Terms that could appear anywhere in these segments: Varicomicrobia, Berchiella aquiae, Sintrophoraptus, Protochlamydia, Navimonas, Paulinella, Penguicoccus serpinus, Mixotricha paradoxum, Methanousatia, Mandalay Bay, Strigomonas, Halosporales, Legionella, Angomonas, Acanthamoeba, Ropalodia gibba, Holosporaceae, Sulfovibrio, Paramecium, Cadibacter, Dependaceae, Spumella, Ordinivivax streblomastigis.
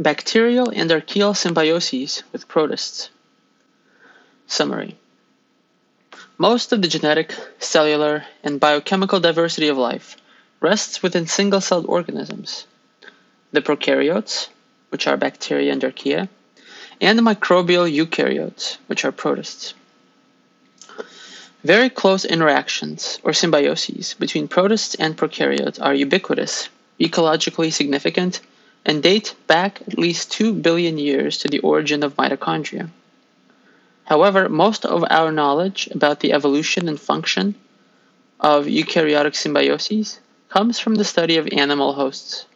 bacterial and archaeal symbioses with protists. Summary. Most of the genetic, cellular, and biochemical diversity of life rests within single-celled organisms, the prokaryotes, which are bacteria and archaea, and the microbial eukaryotes, which are protists. Very close interactions, or symbioses, between protists and prokaryotes are ubiquitous, ecologically significant, and date back at least 2 billion years to the origin of mitochondria. However, most of our knowledge about the evolution and function of eukaryotic symbioses comes from the study of animal hosts,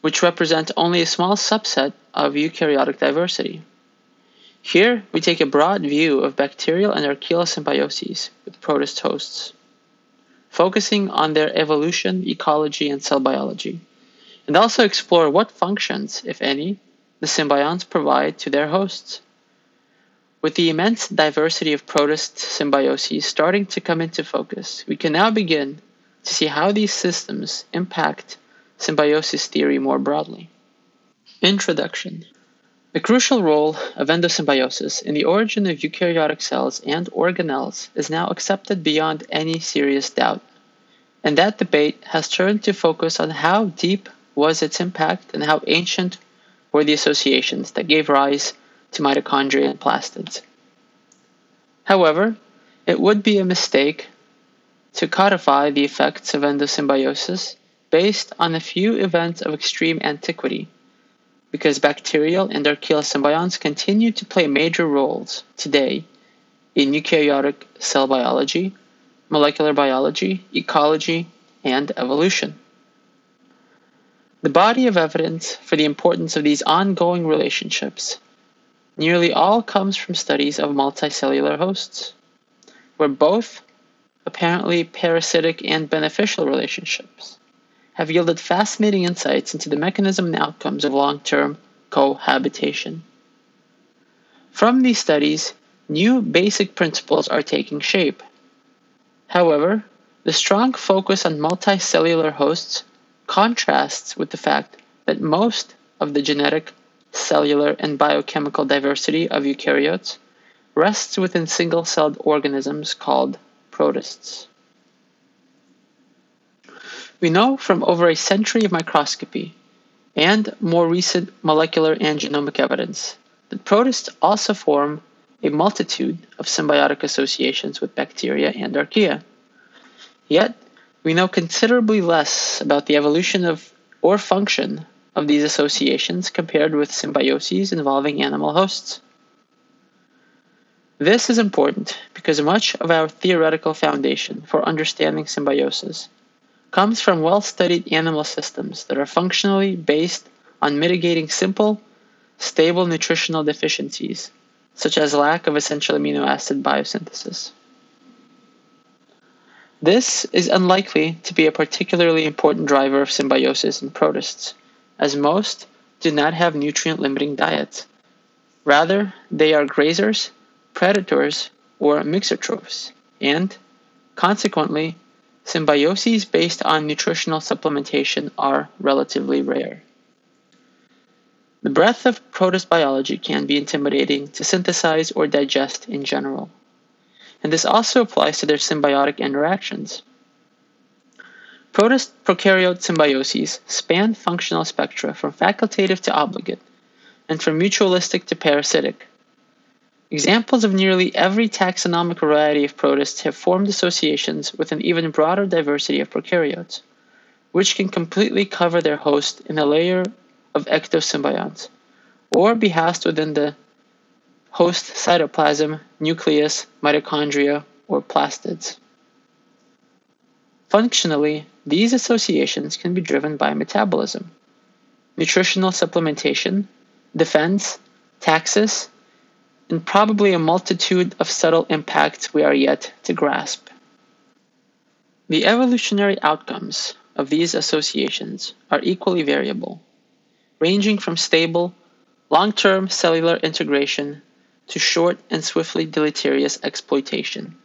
which represent only a small subset of eukaryotic diversity. Here, we take a broad view of bacterial and archaeal symbioses with protist hosts, focusing on their evolution, ecology, and cell biology, and also explore what functions, if any, the symbionts provide to their hosts. With the immense diversity of protist symbioses starting to come into focus, we can now begin to see how these systems impact symbiosis theory more broadly. Introduction. The crucial role of endosymbiosis in the origin of eukaryotic cells and organelles is now accepted beyond any serious doubt, and that debate has turned to focus on how deep was its impact and how ancient were the associations that gave rise to mitochondria and plastids. However, it would be a mistake to codify the effects of endosymbiosis based on a few events of extreme antiquity, because bacterial and archaeal symbionts continue to play major roles today in eukaryotic cell biology, molecular biology, ecology, and evolution. The body of evidence for the importance of these ongoing relationships nearly all comes from studies of multicellular hosts, where both apparently parasitic and beneficial relationships have yielded fascinating insights into the mechanism and outcomes of long-term cohabitation. From these studies, new basic principles are taking shape. However, the strong focus on multicellular hosts contrasts with the fact that most of the genetic, cellular, and biochemical diversity of eukaryotes rests within single-celled organisms called protists. We know from over a century of microscopy and more recent molecular and genomic evidence that protists also form a multitude of symbiotic associations with bacteria and archaea. Yet, we know considerably less about the evolution of or function of these associations compared with symbioses involving animal hosts. This is important because much of our theoretical foundation for understanding symbiosis comes from well-studied animal systems that are functionally based on mitigating simple, stable nutritional deficiencies, such as lack of essential amino acid biosynthesis. This is unlikely to be a particularly important driver of symbiosis in protists, as most do not have nutrient-limiting diets. Rather, they are grazers, predators, or mixotrophs, and, consequently, symbioses based on nutritional supplementation are relatively rare. The breadth of protist biology can be intimidating to synthesize or digest in general, and this also applies to their symbiotic interactions. Protist-prokaryote symbioses span functional spectra from facultative to obligate, and from mutualistic to parasitic. Examples of nearly every taxonomic variety of protists have formed associations with an even broader diversity of prokaryotes, which can completely cover their host in a layer of ectosymbionts, or be housed within the host cytoplasm, nucleus, mitochondria, or plastids. Functionally, these associations can be driven by metabolism, nutritional supplementation, defense, taxis, and probably a multitude of subtle impacts we are yet to grasp. The evolutionary outcomes of these associations are equally variable, ranging from stable, long-term cellular integration to short and swiftly deleterious exploitation,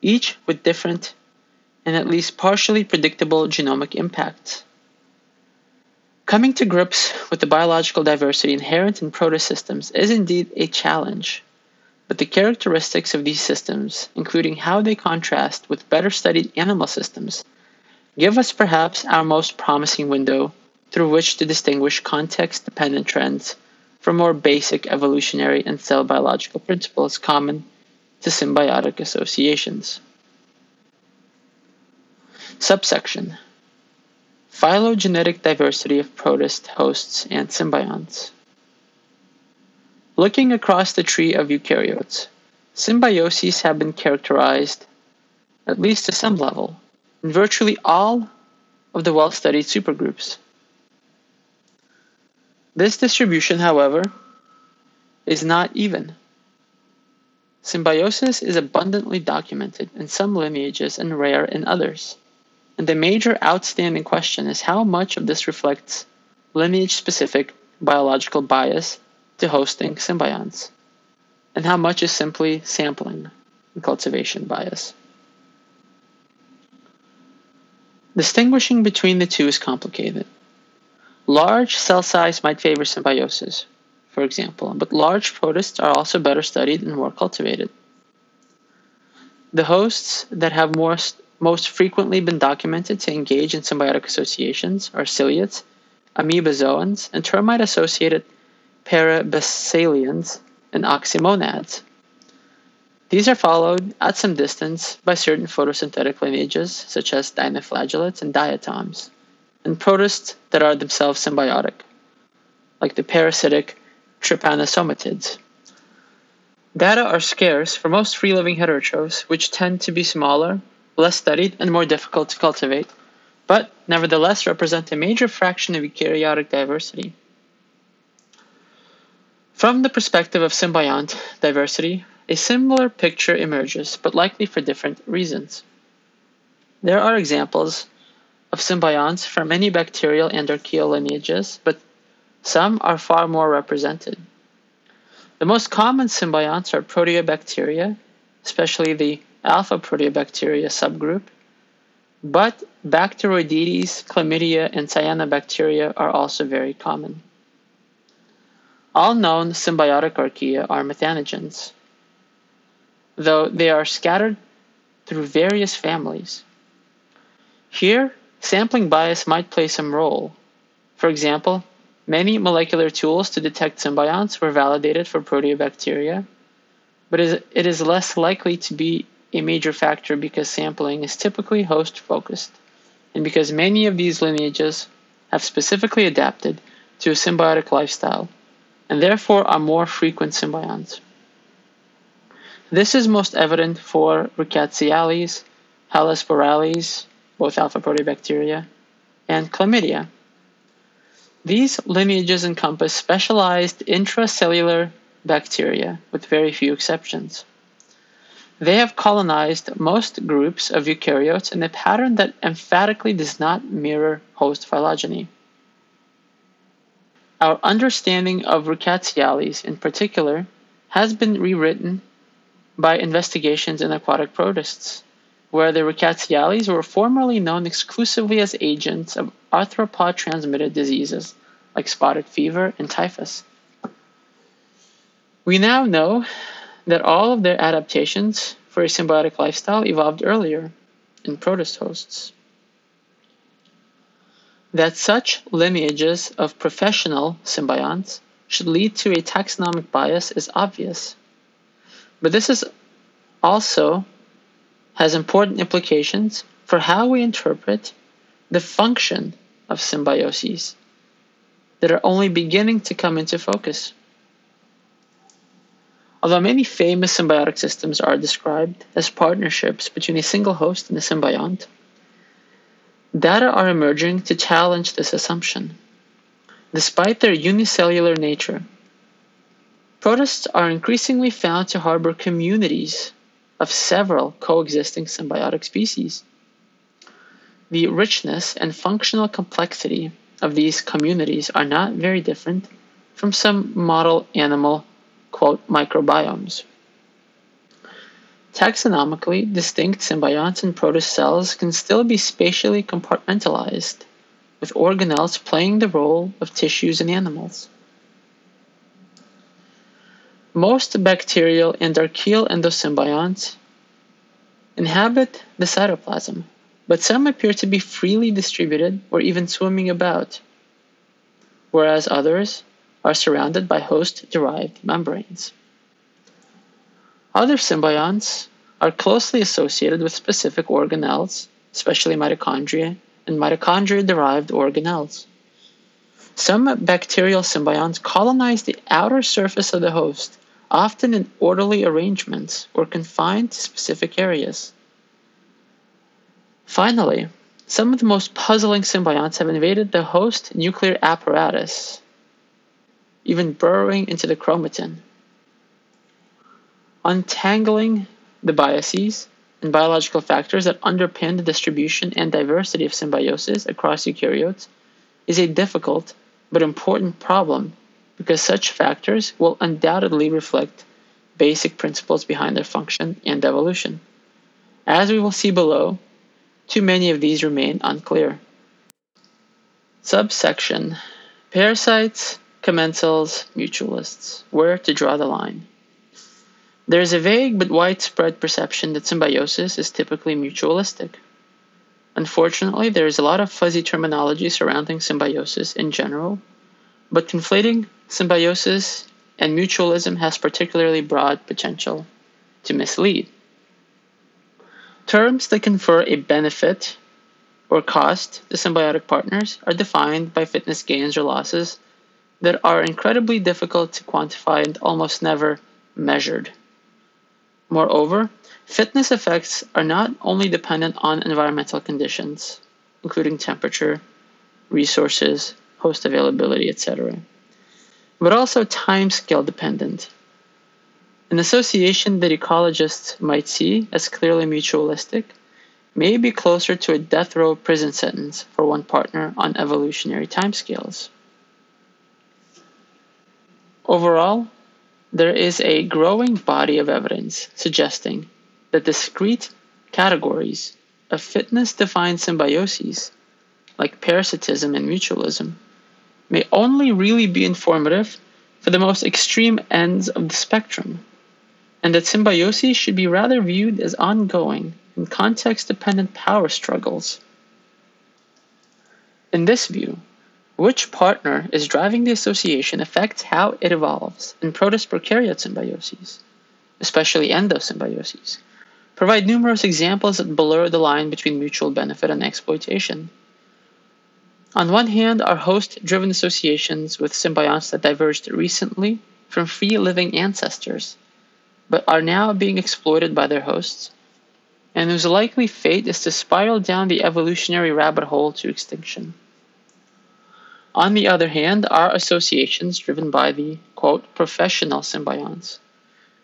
each with different and at least partially predictable genomic impacts. Coming to grips with the biological diversity inherent in protist systems is indeed a challenge, but the characteristics of these systems, including how they contrast with better studied animal systems, give us perhaps our most promising window through which to distinguish context-dependent trends from more basic evolutionary and cell biological principles common to symbiotic associations. Subsection: Phylogenetic diversity of protist hosts and symbionts. Looking across the tree of eukaryotes, symbioses have been characterized, at least to some level, in virtually all of the well-studied supergroups. This distribution, however, is not even. Symbiosis is abundantly documented in some lineages and rare in others. And the major outstanding question is how much of this reflects lineage-specific biological bias to hosting symbionts, and how much is simply sampling and cultivation bias. Distinguishing between the two is complicated. Large cell size might favor symbiosis, for example, but large protists are also better studied and more cultivated. The hosts that have most frequently been documented to engage in symbiotic associations are ciliates, amoebozoans, and termite-associated parabasalians and oxymonads. These are followed at some distance by certain photosynthetic lineages such as dinoflagellates and diatoms, and protists that are themselves symbiotic, like the parasitic trypanosomatids. Data are scarce for most free-living heterotrophs, which tend to be smaller, less studied, and more difficult to cultivate, but nevertheless represent a major fraction of eukaryotic diversity. From the perspective of symbiont diversity, a similar picture emerges, but likely for different reasons. There are examples of symbionts from many bacterial and archaeal lineages, but some are far more represented. The most common symbionts are proteobacteria, especially the alpha proteobacteria subgroup, but Bacteroidetes, Chlamydia, and Cyanobacteria are also very common. All known symbiotic archaea are methanogens, though they are scattered through various families. Here, sampling bias might play some role. For example, many molecular tools to detect symbionts were validated for proteobacteria, but it is less likely to be a major factor because sampling is typically host-focused, and because many of these lineages have specifically adapted to a symbiotic lifestyle, and therefore are more frequent symbionts. This is most evident for Rickettsiales, Halosporales, both alpha proteobacteria, and Chlamydia. These lineages encompass specialized intracellular bacteria, with very few exceptions. They have colonized most groups of eukaryotes in a pattern that emphatically does not mirror host phylogeny. Our understanding of Rickettsiales, in particular, has been rewritten by investigations in aquatic protists, where the Rickettsiales were formerly known exclusively as agents of arthropod-transmitted diseases like spotted fever and typhus. We now know that all of their adaptations for a symbiotic lifestyle evolved earlier in protist hosts. That such lineages of professional symbionts should lead to a taxonomic bias is obvious, but this is also has important implications for how we interpret the function of symbioses that are only beginning to come into focus. Although many famous symbiotic systems are described as partnerships between a single host and a symbiont, data are emerging to challenge this assumption. Despite their unicellular nature, protists are increasingly found to harbor communities of several coexisting symbiotic species. The richness and functional complexity of these communities are not very different from some model animal, quote, microbiomes. Taxonomically distinct symbionts and protist cells can still be spatially compartmentalized with organelles playing the role of tissues in animals. Most bacterial and archaeal endosymbionts inhabit the cytoplasm, but some appear to be freely distributed or even swimming about, whereas others are surrounded by host-derived membranes. Other symbionts are closely associated with specific organelles, especially mitochondria and mitochondria-derived organelles. Some bacterial symbionts colonize the outer surface of the host, often in orderly arrangements or confined to specific areas. Finally, some of the most puzzling symbionts have invaded the host nuclear apparatus, even burrowing into the chromatin, untangling the biases and biological factors that underpin the distribution and diversity of symbiosis across eukaryotes is a difficult but important problem because such factors will undoubtedly reflect basic principles behind their function and evolution. As we will see below, too many of these remain unclear. Subsection: Parasites, commensals, mutualists. Where to draw the line? There is a vague but widespread perception that symbiosis is typically mutualistic. Unfortunately, there is a lot of fuzzy terminology surrounding symbiosis in general, but conflating symbiosis and mutualism has particularly broad potential to mislead. Terms that confer a benefit or cost to symbiotic partners are defined by fitness gains or losses that are incredibly difficult to quantify and almost never measured. Moreover, fitness effects are not only dependent on environmental conditions, including temperature, resources, host availability, etc., but also timescale dependent. An association that ecologists might see as clearly mutualistic may be closer to a death row prison sentence for one partner on evolutionary timescales. Overall, there is a growing body of evidence suggesting that discrete categories of fitness-defined symbioses, like parasitism and mutualism, may only really be informative for the most extreme ends of the spectrum, and that symbioses should be rather viewed as ongoing and context-dependent power struggles. In this view, which partner is driving the association affects how it evolves, and protoprokaryote symbioses, especially endosymbioses, provide numerous examples that blur the line between mutual benefit and exploitation. On one hand, are host-driven associations with symbionts that diverged recently from free-living ancestors, but are now being exploited by their hosts, and whose likely fate is to spiral down the evolutionary rabbit hole to extinction. On the other hand, are associations driven by the, quote, professional symbionts,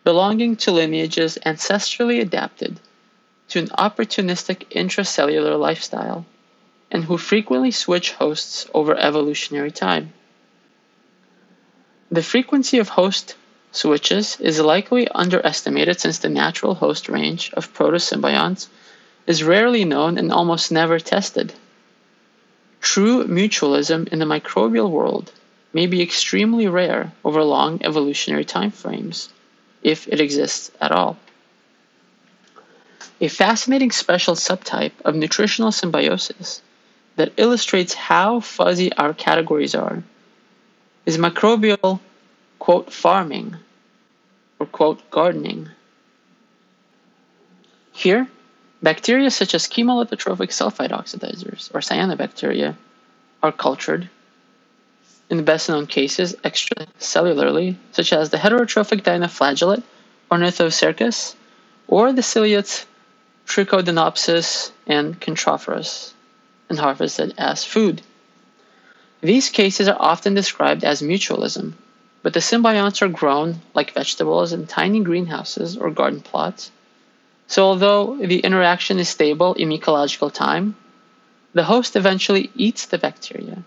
belonging to lineages ancestrally adapted to an opportunistic intracellular lifestyle, and who frequently switch hosts over evolutionary time. The frequency of host switches is likely underestimated since the natural host range of protosymbionts is rarely known and almost never tested. True mutualism in the microbial world may be extremely rare over long evolutionary timeframes, if it exists at all. A fascinating special subtype of nutritional symbiosis that illustrates how fuzzy our categories are is microbial, quote, farming or, quote, gardening. Here, bacteria such as chemolithotrophic sulfide oxidizers, or cyanobacteria, are cultured, in the best-known cases, extracellularly, such as the heterotrophic dinoflagellate Ornithocercus, or the ciliates Trichodinopsis and Kentrophorus, and harvested as food. These cases are often described as mutualism, but the symbionts are grown like vegetables in tiny greenhouses or garden plots. So although the interaction is stable in ecological time, the host eventually eats the bacteria.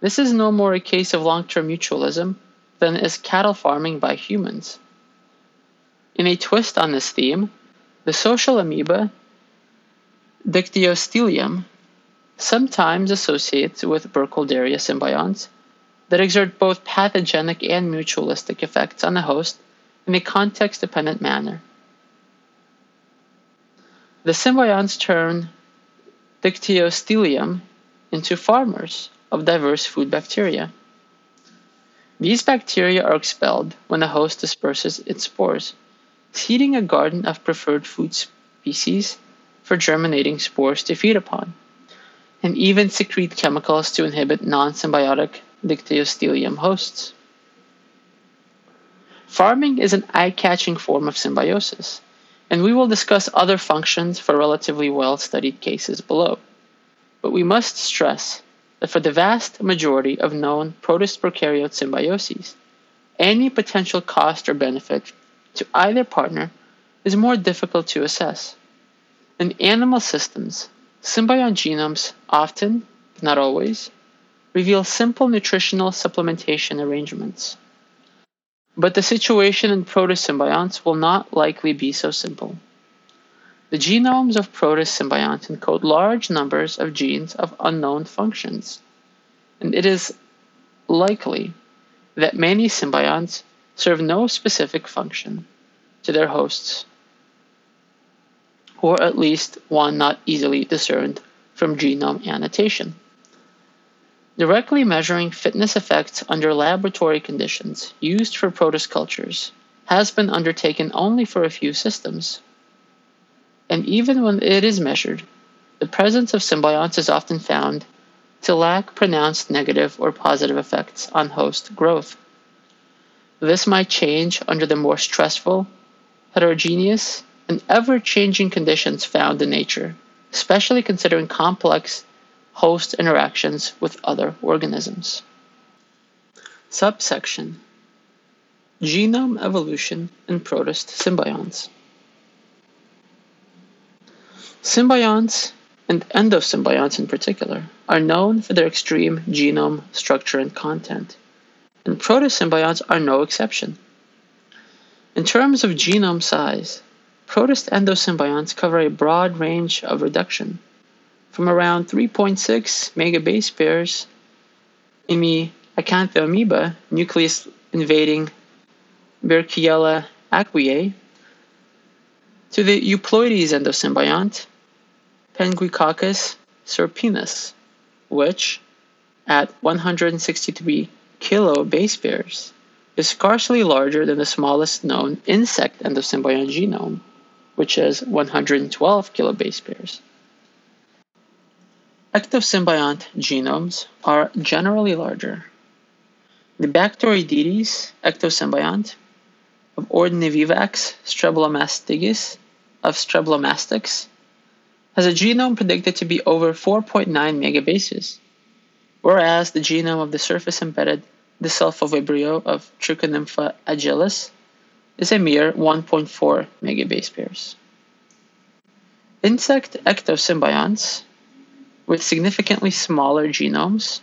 This is no more a case of long-term mutualism than is cattle farming by humans. In a twist on this theme, the social amoeba Dictyostelium sometimes associates with Burkholderia symbionts that exert both pathogenic and mutualistic effects on the host in a context-dependent manner. The symbionts turn Dictyostelium into farmers of diverse food bacteria. These bacteria are expelled when the host disperses its spores, seeding a garden of preferred food species for germinating spores to feed upon, and even secrete chemicals to inhibit non-symbiotic Dictyostelium hosts. Farming is an eye-catching form of symbiosis, and we will discuss other functions for relatively well-studied cases below. But we must stress that for the vast majority of known protist prokaryote symbioses, any potential cost or benefit to either partner is more difficult to assess. In animal systems, symbiont genomes often, not always, reveal simple nutritional supplementation arrangements. But the situation in protist symbionts will not likely be so simple. The genomes of protist symbionts encode large numbers of genes of unknown functions, and it is likely that many symbionts serve no specific function to their hosts, or at least one not easily discerned from genome annotation. Directly measuring fitness effects under laboratory conditions used for protist cultures has been undertaken only for a few systems. And even when it is measured, the presence of symbionts is often found to lack pronounced negative or positive effects on host growth. This might change under the more stressful, heterogeneous, and ever-changing conditions found in nature, especially considering complex host interactions with other organisms. Subsection: Genome evolution in protist symbionts. Symbionts, and endosymbionts in particular, are known for their extreme genome structure and content, and protist symbionts are no exception. In terms of genome size, protist endosymbionts cover a broad range of reduction, from around 3.6 megabase pairs in the Acanthamoeba nucleus invading Berchiella aquiae to the Euploides endosymbiont Penguicoccus serpinus, which, at 163 kilo base pairs, is scarcely larger than the smallest known insect endosymbiont genome, which is 112 kilo base pairs. Ectosymbiont genomes are generally larger. The Bacteroidetes ectosymbiont of Ordinivivax streblomastigis of Streblomastix has a genome predicted to be over 4.9 megabases, whereas the genome of the surface-embedded Sulfovibrio of Trichonympha agilis is a mere 1.4 megabase pairs. Insect ectosymbionts with significantly smaller genomes,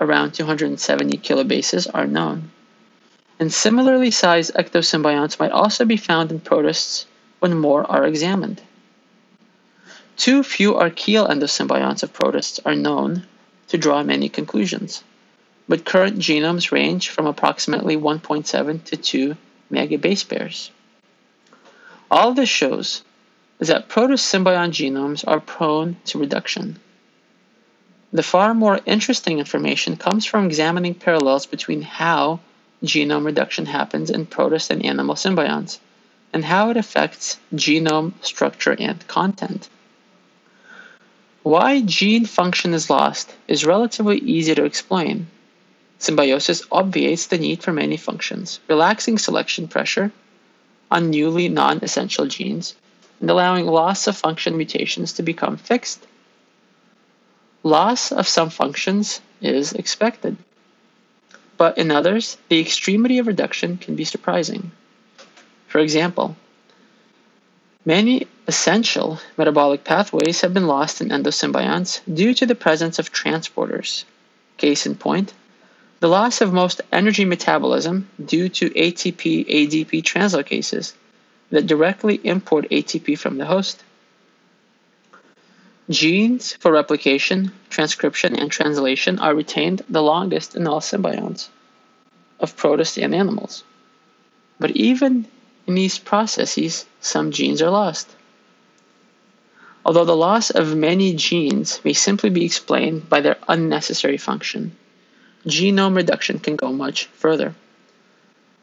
around 270 kilobases, are known. And similarly sized ectosymbionts might also be found in protists when more are examined. Too few archaeal endosymbionts of protists are known to draw many conclusions, but current genomes range from approximately 1.7 to 2 megabase pairs. All this shows is that protist symbiont genomes are prone to reduction. The far more interesting information comes from examining parallels between how genome reduction happens in protist and animal symbionts, and how it affects genome structure and content. Why gene function is lost is relatively easy to explain. Symbiosis obviates the need for many functions, relaxing selection pressure on newly non-essential genes, and allowing loss of function mutations to become fixed. Loss of some functions is expected, but in others, the extremity of reduction can be surprising. For example, many essential metabolic pathways have been lost in endosymbionts due to the presence of transporters. Case in point, the loss of most energy metabolism due to ATP-ADP translocases that directly import ATP from the host. Genes for replication, transcription, and translation are retained the longest in all symbionts of protists and animals. But even in these processes, some genes are lost. Although the loss of many genes may simply be explained by their unnecessary function, genome reduction can go much further.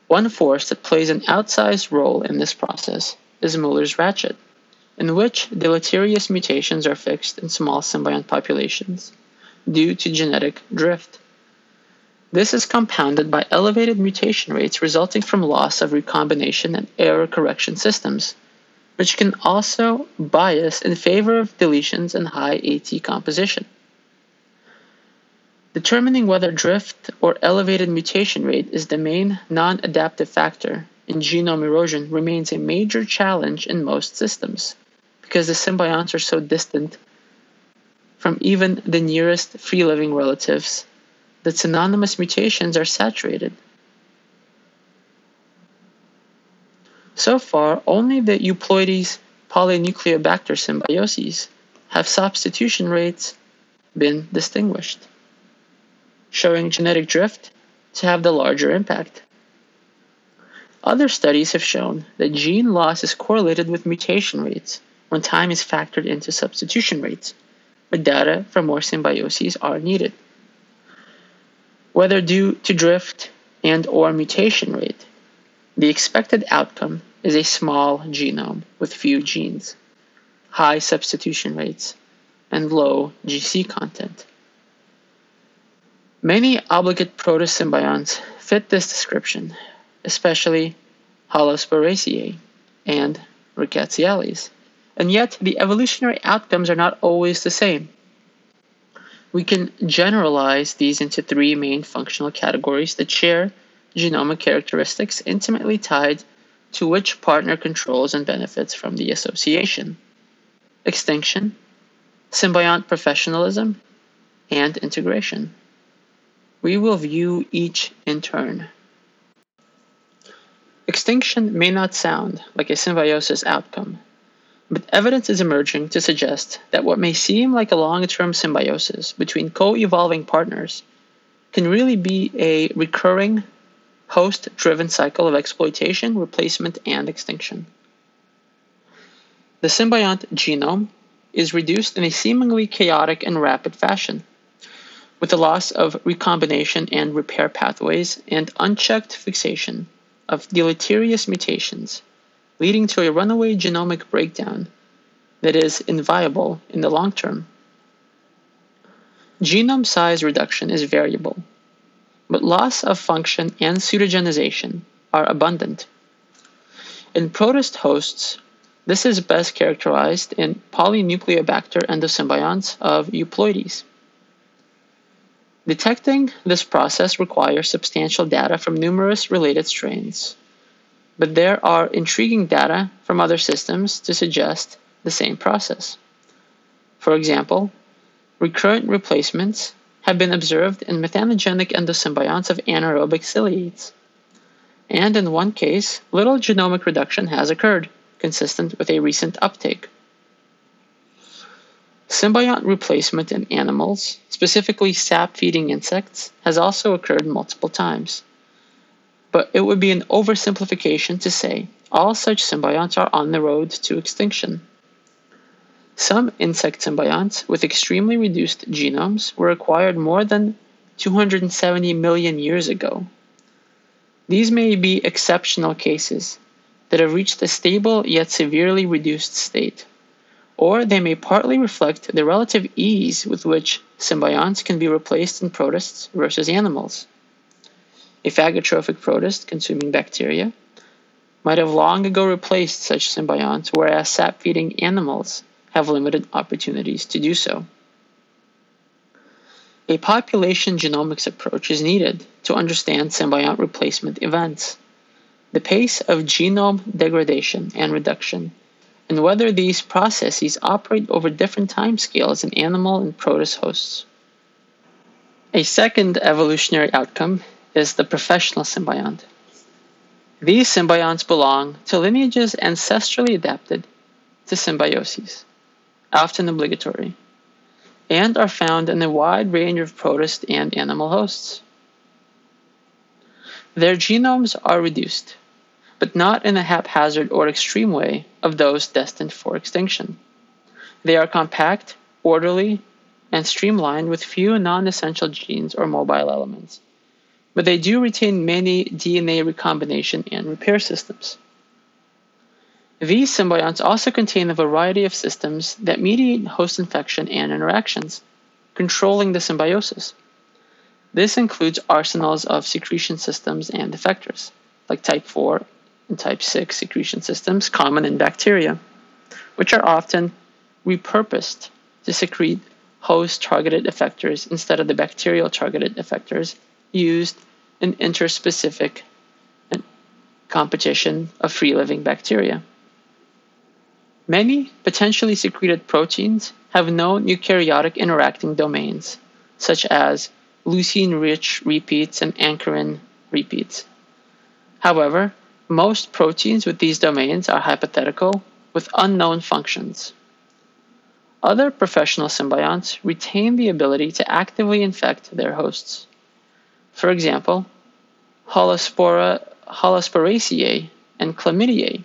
One force that plays an outsized role in this process is Müller's ratchet, in which deleterious mutations are fixed in small symbiont populations due to genetic drift. This is compounded by elevated mutation rates resulting from loss of recombination and error correction systems, which can also bias in favor of deletions and high AT composition. Determining whether drift or elevated mutation rate is the main non-adaptive factor in genome erosion remains a major challenge in most systems, because the symbionts are so distant from even the nearest free-living relatives that synonymous mutations are saturated. So far, only the Euploides polynucleobacter symbioses have substitution rates been distinguished, showing genetic drift to have the larger impact. Other studies have shown that gene loss is correlated with mutation rates when time is factored into substitution rates, but data for more symbioses are needed. Whether due to drift and/or mutation rate, the expected outcome is a small genome with few genes, high substitution rates, and low GC content. Many obligate protist symbionts fit this description, especially Holosporaceae and Rickettsiales, and yet the evolutionary outcomes are not always the same. We can generalize these into three main functional categories that share genomic characteristics intimately tied to which partner controls and benefits from the association: extinction, symbiont professionalism, and integration. We will view each in turn. Extinction may not sound like a symbiosis outcome, but evidence is emerging to suggest that what may seem like a long-term symbiosis between co-evolving partners can really be a recurring host-driven cycle of exploitation, replacement, and extinction. The symbiont genome is reduced in a seemingly chaotic and rapid fashion, with the loss of recombination and repair pathways and unchecked fixation of deleterious mutations, leading to a runaway genomic breakdown that is inviable in the long term. Genome size reduction is variable, but loss of function and pseudogenization are abundant. In protist hosts, this is best characterized in polynucleobacter endosymbionts of Euploides. Detecting this process requires substantial data from numerous related strains, but there are intriguing data from other systems to suggest the same process. For example, recurrent replacements have been observed in methanogenic endosymbionts of anaerobic ciliates, and in one case, little genomic reduction has occurred, consistent with a recent uptake. Symbiont replacement in animals, specifically sap-feeding insects, has also occurred multiple times. But it would be an oversimplification to say all such symbionts are on the road to extinction. Some insect symbionts with extremely reduced genomes were acquired more than 270 million years ago. These may be exceptional cases that have reached a stable yet severely reduced state, or they may partly reflect the relative ease with which symbionts can be replaced in protists versus animals. A phagotrophic protist consuming bacteria might have long ago replaced such symbionts, whereas sap-feeding animals have limited opportunities to do so. A population genomics approach is needed to understand symbiont replacement events, the pace of genome degradation and reduction, and whether these processes operate over different timescales in animal and protist hosts. A second evolutionary outcome is the professional symbiont. These symbionts belong to lineages ancestrally adapted to symbioses, often obligatory, and are found in a wide range of protist and animal hosts. Their genomes are reduced, but not in a haphazard or extreme way of those destined for extinction. They are compact, orderly, and streamlined with few non-essential genes or mobile elements, but they do retain many DNA recombination and repair systems. These symbionts also contain a variety of systems that mediate host infection and interactions, controlling the symbiosis. This includes arsenals of secretion systems and effectors, like type 4 and type 6 secretion systems common in bacteria, which are often repurposed to secrete host-targeted effectors instead of the bacterial-targeted effectors used in interspecific competition of free-living bacteria. Many potentially secreted proteins have no eukaryotic interacting domains, such as leucine-rich repeats and ankyrin repeats. However, most proteins with these domains are hypothetical with unknown functions. Other professional symbionts retain the ability to actively infect their hosts. For example, Holosporaceae and Chlamydiae.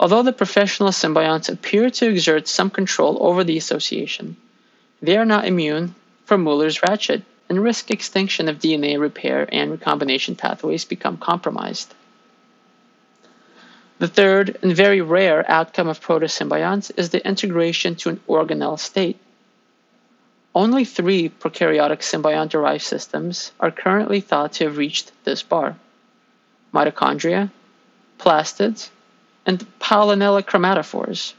Although the professional symbionts appear to exert some control over the association, they are not immune from Mueller's ratchet and risk extinction if DNA repair and recombination pathways become compromised. The third and very rare outcome of protosymbionts is the integration to an organelle state. Only 3 prokaryotic symbiont-derived systems are currently thought to have reached this bar: mitochondria, plastids, and Paulinella chromatophores.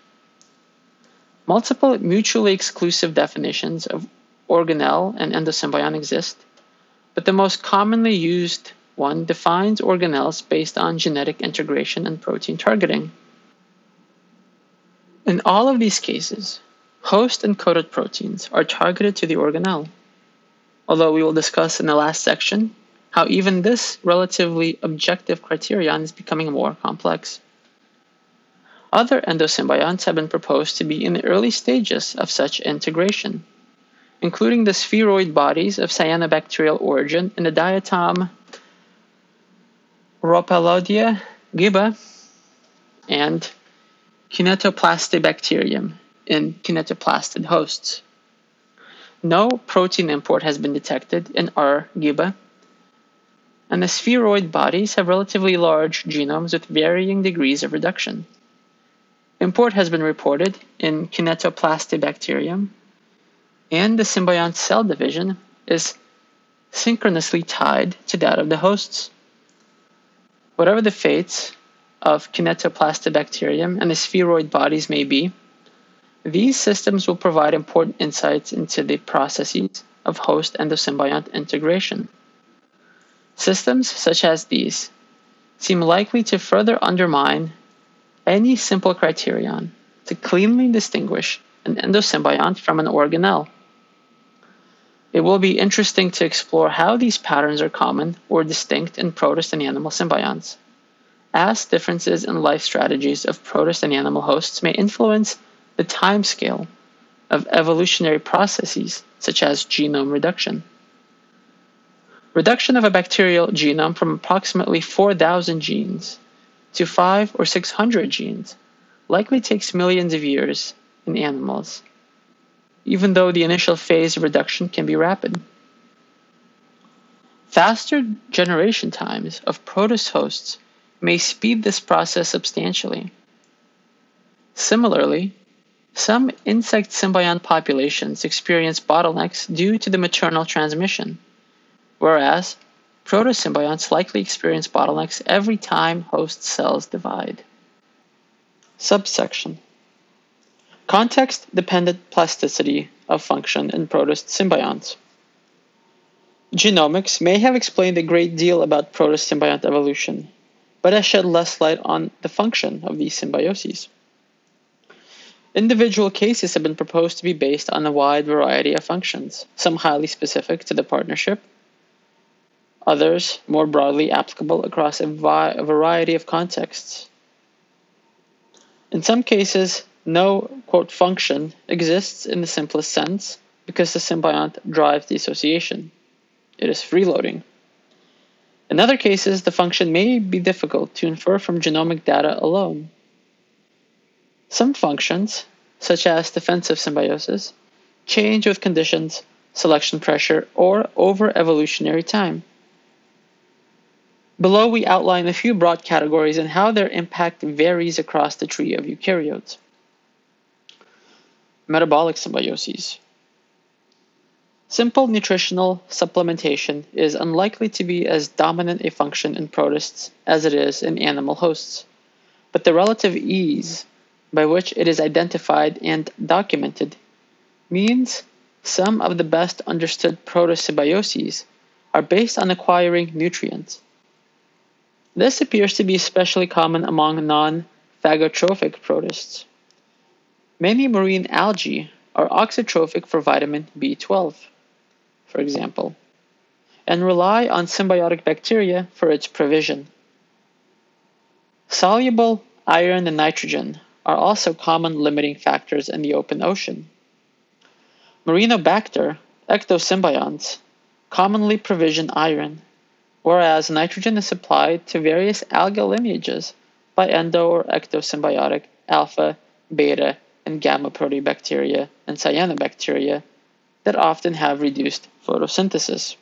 Multiple mutually exclusive definitions of organelle and endosymbiont exist, but the most commonly used one defines organelles based on genetic integration and protein targeting. In all of these cases, host-encoded proteins are targeted to the organelle, although we will discuss in the last section how even this relatively objective criterion is becoming more complex. Other endosymbionts have been proposed to be in the early stages of such integration, including the spheroid bodies of cyanobacterial origin in the diatom Ropalodia gibba and Kinetoplastibacterium in kinetoplastid hosts. No protein import has been detected in R. gibba, and the spheroid bodies have relatively large genomes with varying degrees of reduction. Import has been reported in Kinetoplastibacterium, and the symbiont cell division is synchronously tied to that of the hosts. Whatever the fates of Kinetoplastibacterium and the spheroid bodies may be, these systems will provide important insights into the processes of host endosymbiont integration. Systems such as these seem likely to further undermine any simple criterion to cleanly distinguish an endosymbiont from an organelle. It will be interesting to explore how these patterns are common or distinct in protist and animal symbionts, as differences in life strategies of protist and animal hosts may influence the timescale of evolutionary processes such as genome reduction. Reduction of a bacterial genome from approximately 4,000 genes to 500 or 600 genes likely takes millions of years in animals, even though the initial phase of reduction can be rapid. Faster generation times of protist hosts may speed this process substantially. Similarly, some insect symbiont populations experience bottlenecks due to the maternal transmission, whereas protosymbionts likely experience bottlenecks every time host cells divide. Subsection: Context-dependent plasticity of function in protist symbionts. Genomics may have explained a great deal about protist symbiont evolution, but has shed less light on the function of these symbioses. Individual cases have been proposed to be based on a wide variety of functions, some highly specific to the partnership, others more broadly applicable across a variety of contexts. In some cases, no, quote, function exists in the simplest sense because the symbiont drives dissociation. It is freeloading. In other cases, the function may be difficult to infer from genomic data alone. Some functions, such as defensive symbiosis, change with conditions, selection pressure, or over-evolutionary time. Below, we outline a few broad categories and how their impact varies across the tree of eukaryotes. Metabolic symbioses. Simple nutritional supplementation is unlikely to be as dominant a function in protists as it is in animal hosts, but the relative ease by which it is identified and documented means some of the best understood protosymbioses are based on acquiring nutrients. This appears to be especially common among non-phagotrophic protists. Many marine algae are oxotrophic for vitamin B12, for example, and rely on symbiotic bacteria for its provision. Soluble iron and nitrogen are also common limiting factors in the open ocean. Marinobacter ectosymbionts commonly provision iron, whereas nitrogen is supplied to various algal lineages by endo or ectosymbiotic alpha, beta, and gamma proteobacteria and cyanobacteria that often have reduced photosynthesis.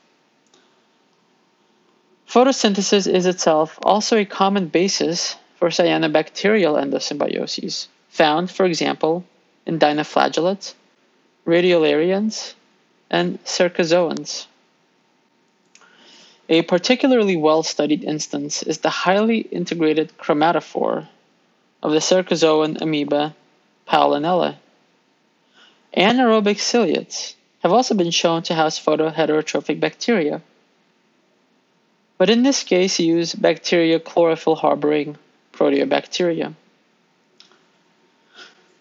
Photosynthesis is itself also a common basis for cyanobacterial endosymbioses, found, for example, in dinoflagellates, radiolarians, and cercozoans. A particularly well-studied instance is the highly integrated chromatophore of the cercozoan amoeba Paulinella. Anaerobic ciliates have also been shown to house photoheterotrophic bacteria, but in this case use bacteria chlorophyll-harboring proteobacteria.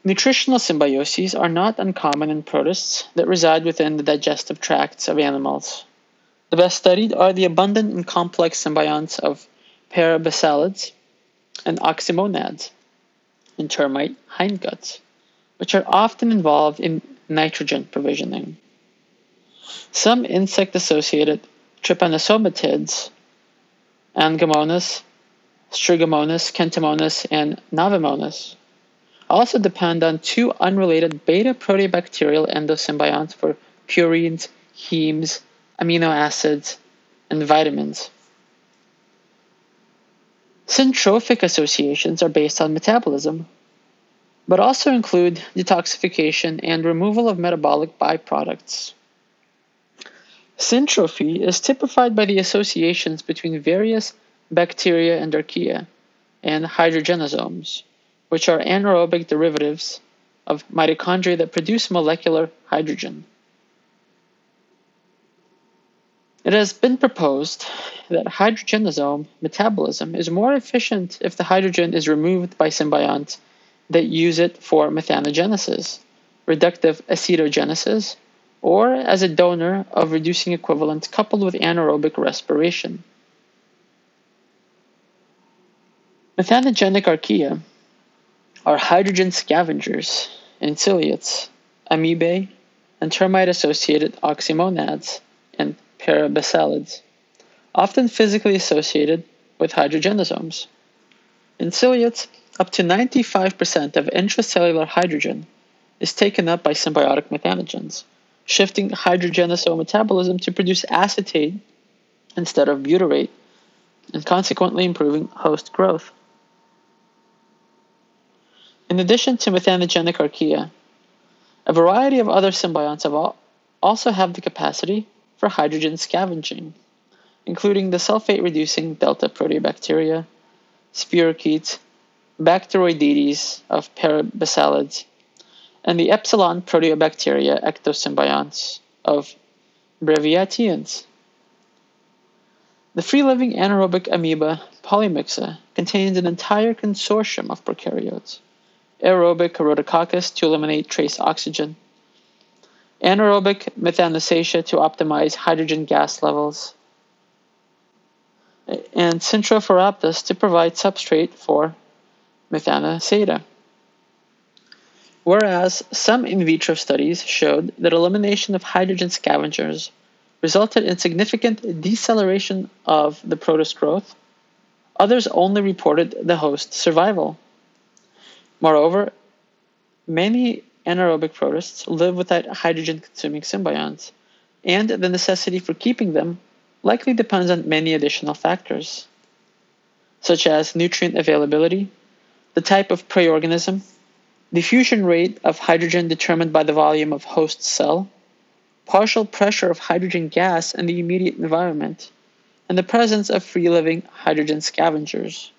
Nutritional symbioses are not uncommon in protists that reside within the digestive tracts of animals. The best studied are the abundant and complex symbionts of parabasalids and oxymonads and termite hindguts, which are often involved in nitrogen provisioning. Some insect-associated trypanosomatids, Angomonas, Strigomonas, Kentomonas, and Navimonas, also depend on two unrelated beta-proteobacterial endosymbionts for purines, hemes, amino acids, and vitamins. Syntrophic associations are based on metabolism, but also include detoxification and removal of metabolic byproducts. Syntrophy is typified by the associations between various bacteria and archaea, and hydrogenosomes, which are anaerobic derivatives of mitochondria that produce molecular hydrogen. It has been proposed that hydrogenosome metabolism is more efficient if the hydrogen is removed by symbionts that use it for methanogenesis, reductive acetogenesis, or as a donor of reducing equivalent coupled with anaerobic respiration. Methanogenic archaea are hydrogen scavengers in ciliates, amoebae, and termite-associated oxymonads and parabasalids, often physically associated with hydrogenosomes. In ciliates, up to 95% of intracellular hydrogen is taken up by symbiotic methanogens, shifting hydrogenosome metabolism to produce acetate instead of butyrate, and consequently improving host growth. In addition to methanogenic archaea, a variety of other symbionts also have the capacity for hydrogen scavenging, including the sulfate-reducing delta proteobacteria, spirochetes, bacteroidetes of parabasalids, and the epsilon proteobacteria ectosymbionts of breviatians. The free-living anaerobic amoeba Polymyxa contains an entire consortium of prokaryotes, aerobic Rhodococcus to eliminate trace oxygen, anaerobic Methanousatia to optimize hydrogen gas levels, and Sintrophoraptus to provide substrate for Methanousatia. whereas some in vitro studies showed that elimination of hydrogen scavengers resulted in significant deceleration of the protist growth, others only reported the host survival. Moreover, many anaerobic protists live without hydrogen-consuming symbionts, and the necessity for keeping them likely depends on many additional factors, such as nutrient availability, the type of prey organism, diffusion rate of hydrogen determined by the volume of host cell, partial pressure of hydrogen gas in the immediate environment, and the presence of free-living hydrogen scavengers.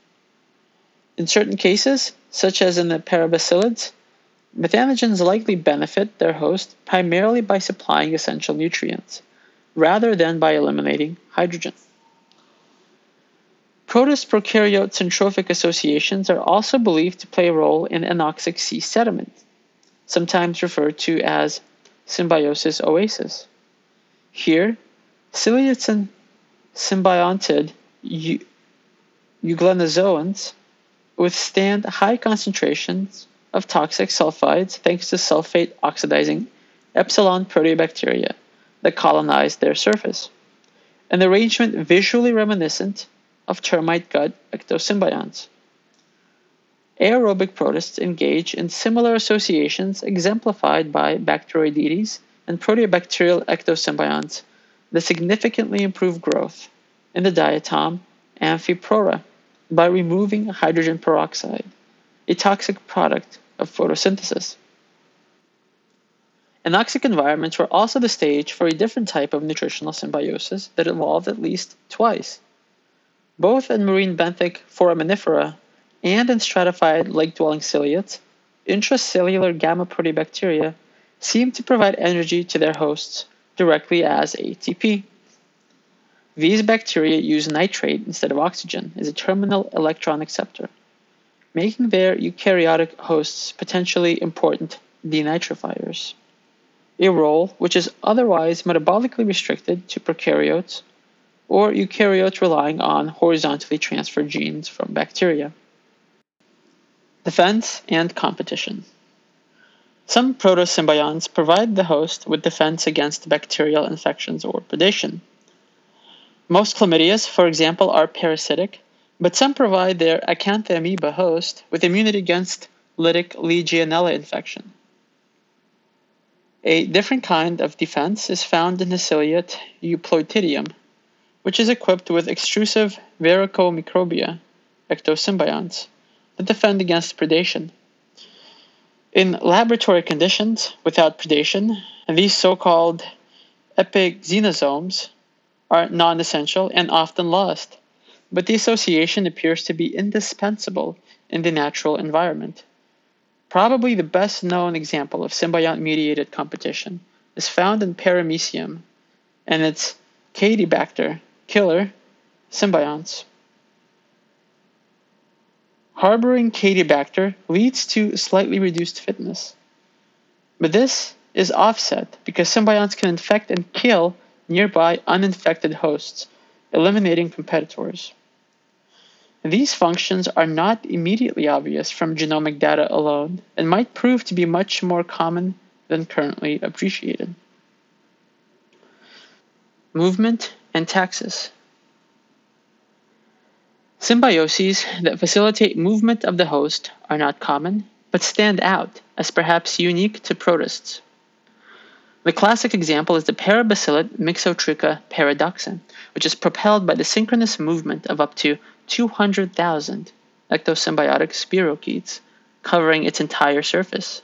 In certain cases, such as in the parabacillids, methanogens likely benefit their host primarily by supplying essential nutrients, rather than by eliminating hydrogen. Protist-prokaryote syntrophic associations are also believed to play a role in anoxic sea sediment, sometimes referred to as symbiosis oasis. Here, ciliate symbionted euglenozoans withstand high concentrations of toxic sulfides thanks to sulfate-oxidizing epsilon proteobacteria that colonize their surface, an arrangement visually reminiscent of termite gut ectosymbionts. Aerobic protists engage in similar associations exemplified by Bacteroidetes and proteobacterial ectosymbionts that significantly improve growth in the diatom Amphiprora by removing hydrogen peroxide, a toxic product of photosynthesis. Anoxic environments were also the stage for a different type of nutritional symbiosis that evolved at least twice, both in marine benthic foraminifera and in stratified lake-dwelling ciliates. Intracellular gamma proteobacteria seem to provide energy to their hosts directly as ATP. These bacteria use nitrate instead of oxygen as a terminal electron acceptor, making their eukaryotic hosts potentially important denitrifiers, a role which is otherwise metabolically restricted to prokaryotes or eukaryotes relying on horizontally transferred genes from bacteria. Defense and competition. Some protosymbionts provide the host with defense against bacterial infections or predation. Most chlamydias, for example, are parasitic, but some provide their Acanthamoeba host with immunity against lytic Legionella infection. A different kind of defense is found in the ciliate Euploididium, which is equipped with extrusive Varicomicrobia ectosymbionts that defend against predation. In laboratory conditions without predation, these so-called epixenosomes are non-essential and often lost, but the association appears to be indispensable in the natural environment. Probably the best-known example of symbiont-mediated competition is found in Paramecium and its Cadibacter killer symbionts. Harboring Cadibacter leads to slightly reduced fitness, but this is offset because symbionts can infect and kill nearby uninfected hosts, eliminating competitors. These functions are not immediately obvious from genomic data alone and might prove to be much more common than currently appreciated. Movement and taxis. Symbioses that facilitate movement of the host are not common, but stand out as perhaps unique to protists. The classic example is the parabacillid Mixotricha paradoxum, which is propelled by the synchronous movement of up to 200,000 ectosymbiotic spirochetes covering its entire surface.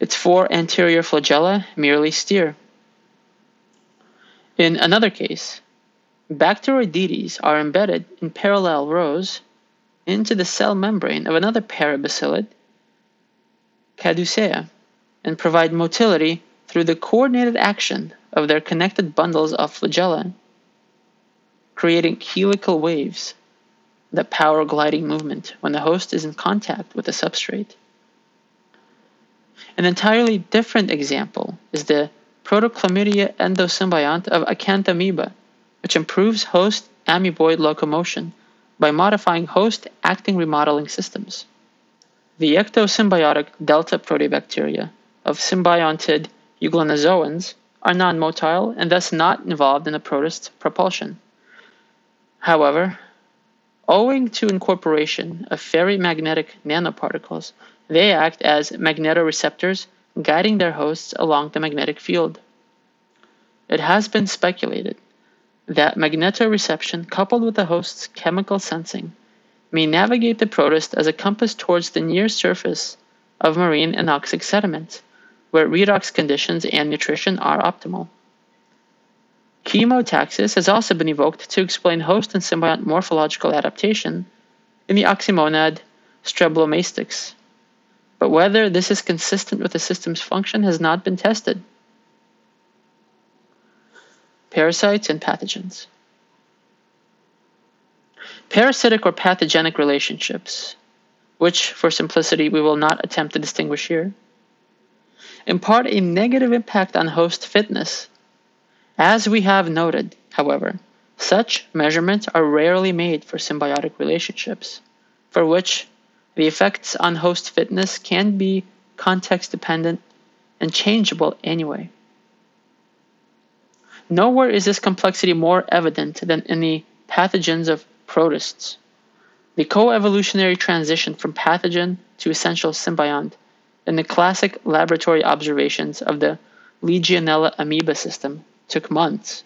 Its four anterior flagella merely steer. In another case, Bacteroidetes are embedded in parallel rows into the cell membrane of another parabacillid, Caducea, and provide motility through the coordinated action of their connected bundles of flagella, creating helical waves that power gliding movement when the host is in contact with the substrate. An entirely different example is the Protochlamydia endosymbiont of Acanthamoeba, which improves host amoeboid locomotion by modifying host actin remodeling systems. The ectosymbiotic delta proteobacteria of symbionted euglenozoans are non-motile and thus not involved in the protist propulsion. However, owing to incorporation of ferromagnetic nanoparticles, they act as magnetoreceptors, guiding their hosts along the magnetic field. It has been speculated that magnetoreception coupled with the host's chemical sensing may navigate the protist as a compass towards the near surface of marine anoxic sediment, where redox conditions and nutrition are optimal. Chemotaxis has also been evoked to explain host and symbiont morphological adaptation in the oxymonad Streblomastix, but whether this is consistent with the system's function has not been tested. Parasites and pathogens. Parasitic or pathogenic relationships, which for simplicity we will not attempt to distinguish here, impart a negative impact on host fitness. As we have noted, however, such measurements are rarely made for symbiotic relationships, for which the effects on host fitness can be context-dependent and changeable anyway. Nowhere is this complexity more evident than in the pathogens of protists. The co-evolutionary transition from pathogen to essential symbiont in the classic laboratory observations of the Legionella amoeba system took months,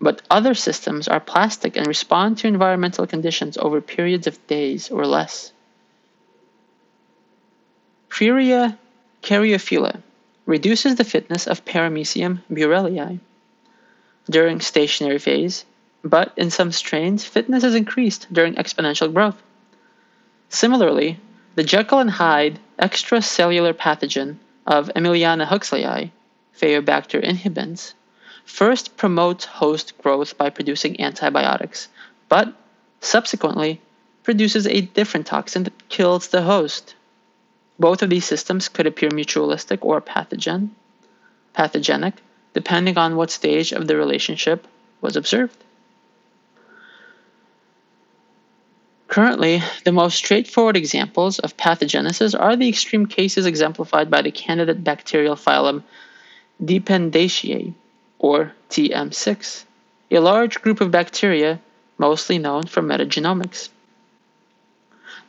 but other systems are plastic and respond to environmental conditions over periods of days or less. Protochlamydia caryophylla reduces the fitness of Paramecium burellii during stationary phase, but in some strains, fitness is increased during exponential growth. Similarly, the Jekyll and Hyde extracellular pathogen of Emiliana huxleyi, Phaeobacter inhibans, first promotes host growth by producing antibiotics, but subsequently produces a different toxin that kills the host. Both of these systems could appear mutualistic or pathogenic, depending on what stage of the relationship was observed. Currently, the most straightforward examples of pathogenesis are the extreme cases exemplified by the candidate bacterial phylum Dependaceae, or TM6, a large group of bacteria mostly known from metagenomics.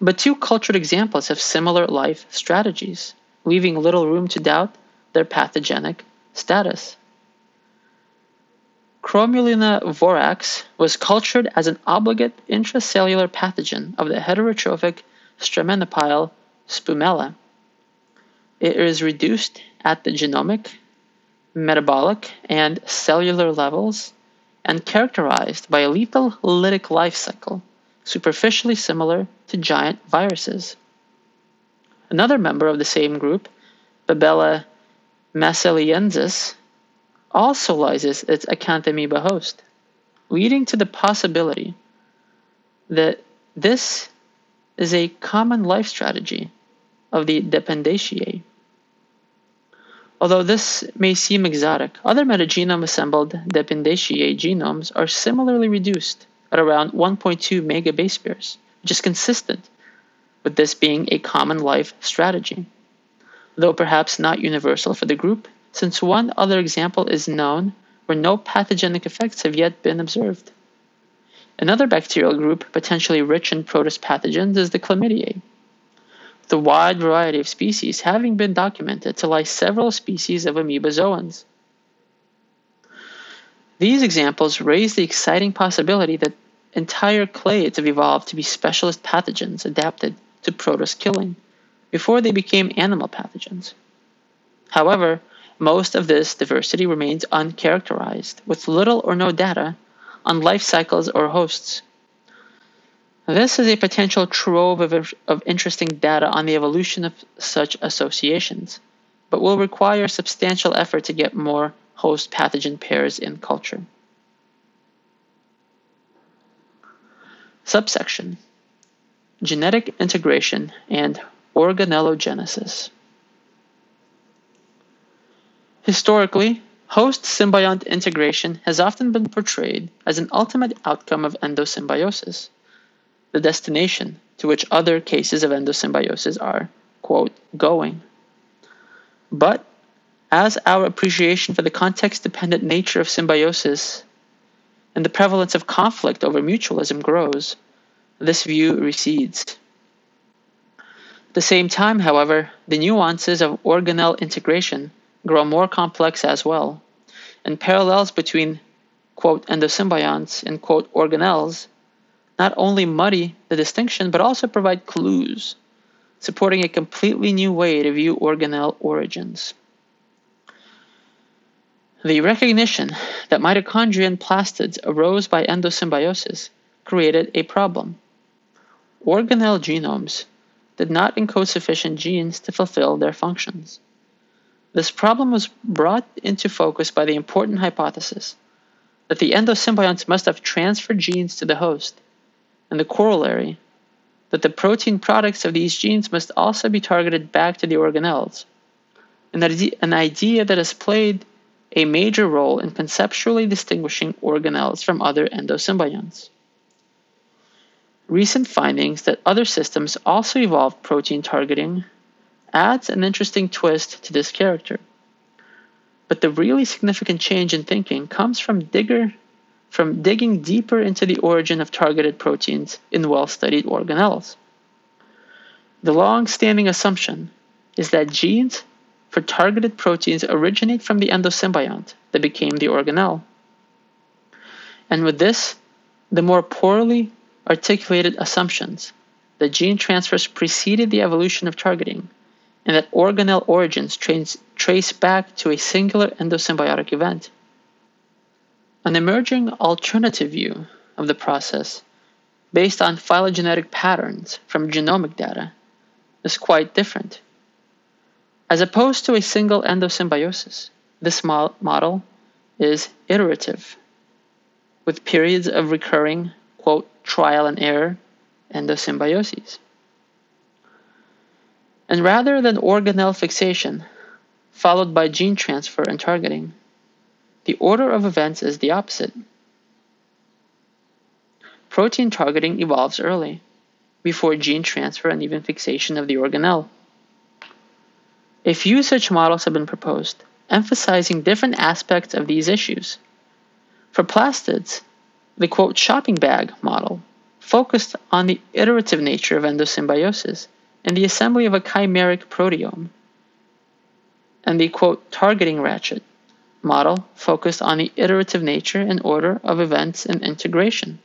But two cultured examples have similar life strategies, leaving little room to doubt their pathogenic status. Chromulina vorax was cultured as an obligate intracellular pathogen of the heterotrophic Stremenopile spumella. It is reduced at the genomic, metabolic, and cellular levels and characterized by a lethal lytic life cycle, superficially similar to giant viruses. Another member of the same group, Babella masseliensis, also lyses its Acanthamoeba host, leading to the possibility that this is a common life strategy of the Dependaceae. Although this may seem exotic, other metagenome-assembled Dependaceae genomes are similarly reduced at around 1.2 megabase pairs, which is consistent with this being a common life strategy, though perhaps not universal for the group, since one other example is known where no pathogenic effects have yet been observed. Another bacterial group potentially rich in protist pathogens is the Chlamydiae, the wide variety of species having been documented to lyse several species of amoebozoans. These examples raise the exciting possibility that entire clades have evolved to be specialist pathogens adapted to protist killing before they became animal pathogens. However, most of this diversity remains uncharacterized, with little or no data on life cycles or hosts. This is a potential trove of interesting data on the evolution of such associations, but will require substantial effort to get more host-pathogen pairs in culture. Subsection: Genetic integration and organellogenesis. Historically, host-symbiont integration has often been portrayed as an ultimate outcome of endosymbiosis, the destination to which other cases of endosymbiosis are, quote, going. But as our appreciation for the context-dependent nature of symbiosis and the prevalence of conflict over mutualism grows, this view recedes. At the same time, however, the nuances of organelle integration grow more complex as well, and parallels between, quote, endosymbionts and, quote, organelles not only muddy the distinction but also provide clues, supporting a completely new way to view organelle origins. The recognition that mitochondria and plastids arose by endosymbiosis created a problem. Organelle genomes did not encode sufficient genes to fulfill their functions. This problem was brought into focus by the important hypothesis that the endosymbionts must have transferred genes to the host, and the corollary that the protein products of these genes must also be targeted back to the organelles, an idea that has played a major role in conceptually distinguishing organelles from other endosymbionts. Recent findings that other systems also evolved protein targeting adds an interesting twist to this character. But the really significant change in thinking comes from digging deeper into the origin of targeted proteins in well-studied organelles. The long-standing assumption is that genes for targeted proteins originate from the endosymbiont that became the organelle. And with this, the more poorly articulated assumptions that gene transfers preceded the evolution of targeting and that organelle origins trace back to a singular endosymbiotic event. An emerging alternative view of the process, based on phylogenetic patterns from genomic data, is quite different. As opposed to a single endosymbiosis, this model is iterative, with periods of recurring, quote, trial and error endosymbioses. And rather than organelle fixation, followed by gene transfer and targeting, the order of events is the opposite. Protein targeting evolves early, before gene transfer and even fixation of the organelle. A few such models have been proposed, emphasizing different aspects of these issues. For plastids, the, quote, shopping bag model focused on the iterative nature of endosymbiosis and the assembly of a chimeric proteome, and the, quote, targeting ratchet model focused on the iterative nature and order of events and integration.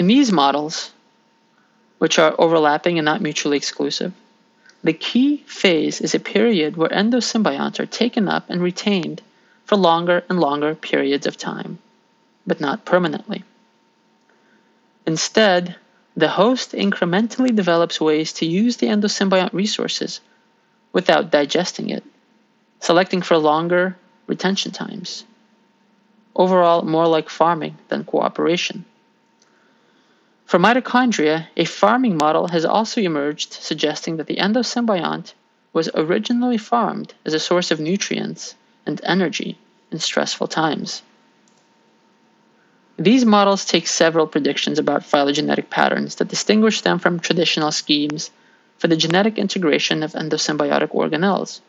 In these models, which are overlapping and not mutually exclusive, the key phase is a period where endosymbionts are taken up and retained for longer and longer periods of time, but not permanently. Instead, the host incrementally develops ways to use the endosymbiont resources without digesting it, selecting for longer retention times. Overall, more like farming than cooperation. For mitochondria, a farming model has also emerged, suggesting that the endosymbiont was originally farmed as a source of nutrients and energy in stressful times. These models take several predictions about phylogenetic patterns that distinguish them from traditional schemes for the genetic integration of endosymbiotic organelles,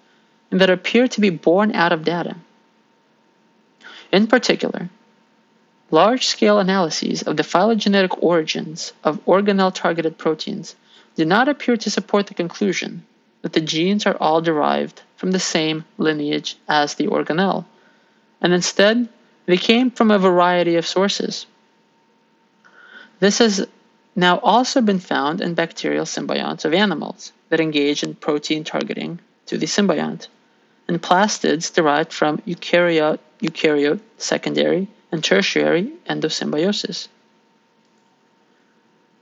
and that appear to be born out of data. In particular, large-scale analyses of the phylogenetic origins of organelle-targeted proteins do not appear to support the conclusion that the genes are all derived from the same lineage as the organelle, and instead, they came from a variety of sources. This has now also been found in bacterial symbionts of animals that engage in protein targeting to the symbiont, and plastids derived from eukaryote secondary and tertiary endosymbiosis.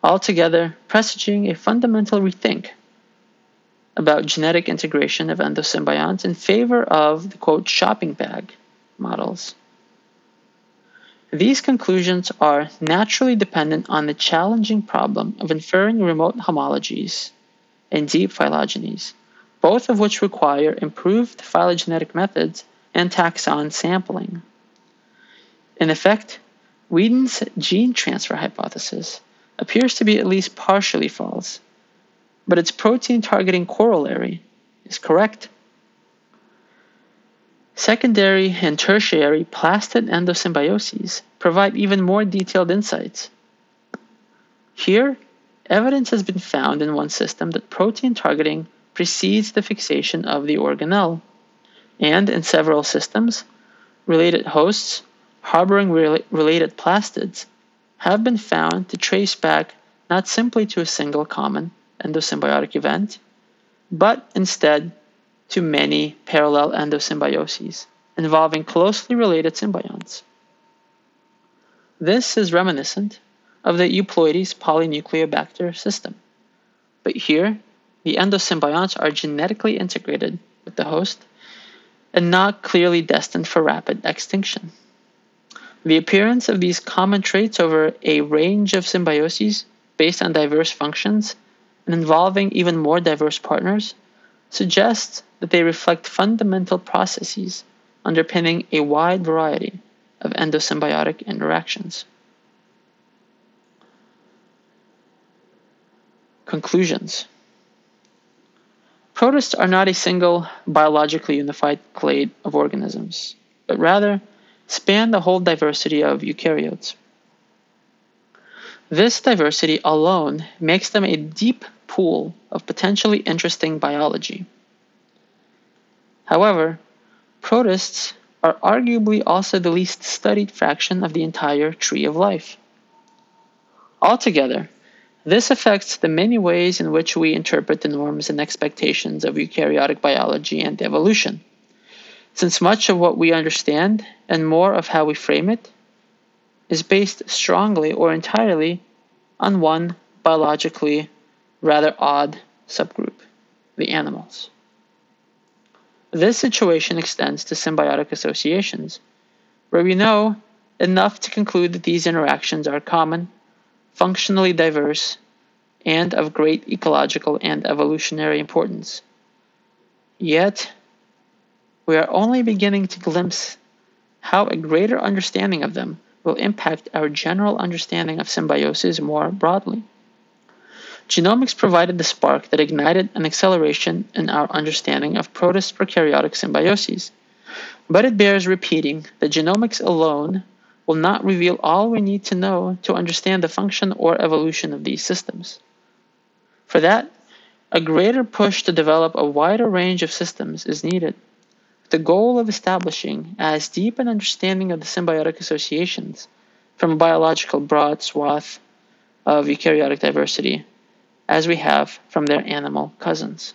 Altogether, presaging a fundamental rethink about genetic integration of endosymbionts in favor of the, quote, shopping bag models. These conclusions are naturally dependent on the challenging problem of inferring remote homologies and deep phylogenies, both of which require improved phylogenetic methods and taxon sampling. In effect, Whedon's gene transfer hypothesis appears to be at least partially false, but its protein-targeting corollary is correct. Secondary and tertiary plastid endosymbioses provide even more detailed insights. Here, evidence has been found in one system that protein targeting precedes the fixation of the organelle, and in several systems, related hosts harboring related plastids have been found to trace back not simply to a single common endosymbiotic event, but instead to many parallel endosymbioses involving closely related symbionts. This is reminiscent of the Euploides polynucleobacter system, but here the endosymbionts are genetically integrated with the host and not clearly destined for rapid extinction. The appearance of these common traits over a range of symbioses based on diverse functions and involving even more diverse partners suggests that they reflect fundamental processes underpinning a wide variety of endosymbiotic interactions. Conclusions. Protists are not a single biologically unified clade of organisms, but rather span the whole diversity of eukaryotes. This diversity alone makes them a deep pool of potentially interesting biology. However, protists are arguably also the least studied fraction of the entire tree of life. Altogether, this affects the many ways in which we interpret the norms and expectations of eukaryotic biology and evolution, since much of what we understand and more of how we frame it is based strongly or entirely on one biologically rather odd subgroup, the animals. This situation extends to symbiotic associations, where we know enough to conclude that these interactions are common, functionally diverse, and of great ecological and evolutionary importance. Yet, we are only beginning to glimpse how a greater understanding of them will impact our general understanding of symbiosis more broadly. Genomics provided the spark that ignited an acceleration in our understanding of protist prokaryotic symbioses, but it bears repeating that genomics alone will not reveal all we need to know to understand the function or evolution of these systems. For that, a greater push to develop a wider range of systems is needed, with the goal of establishing as deep an understanding of the symbiotic associations from a biological broad swath of eukaryotic diversity as we have from their animal cousins.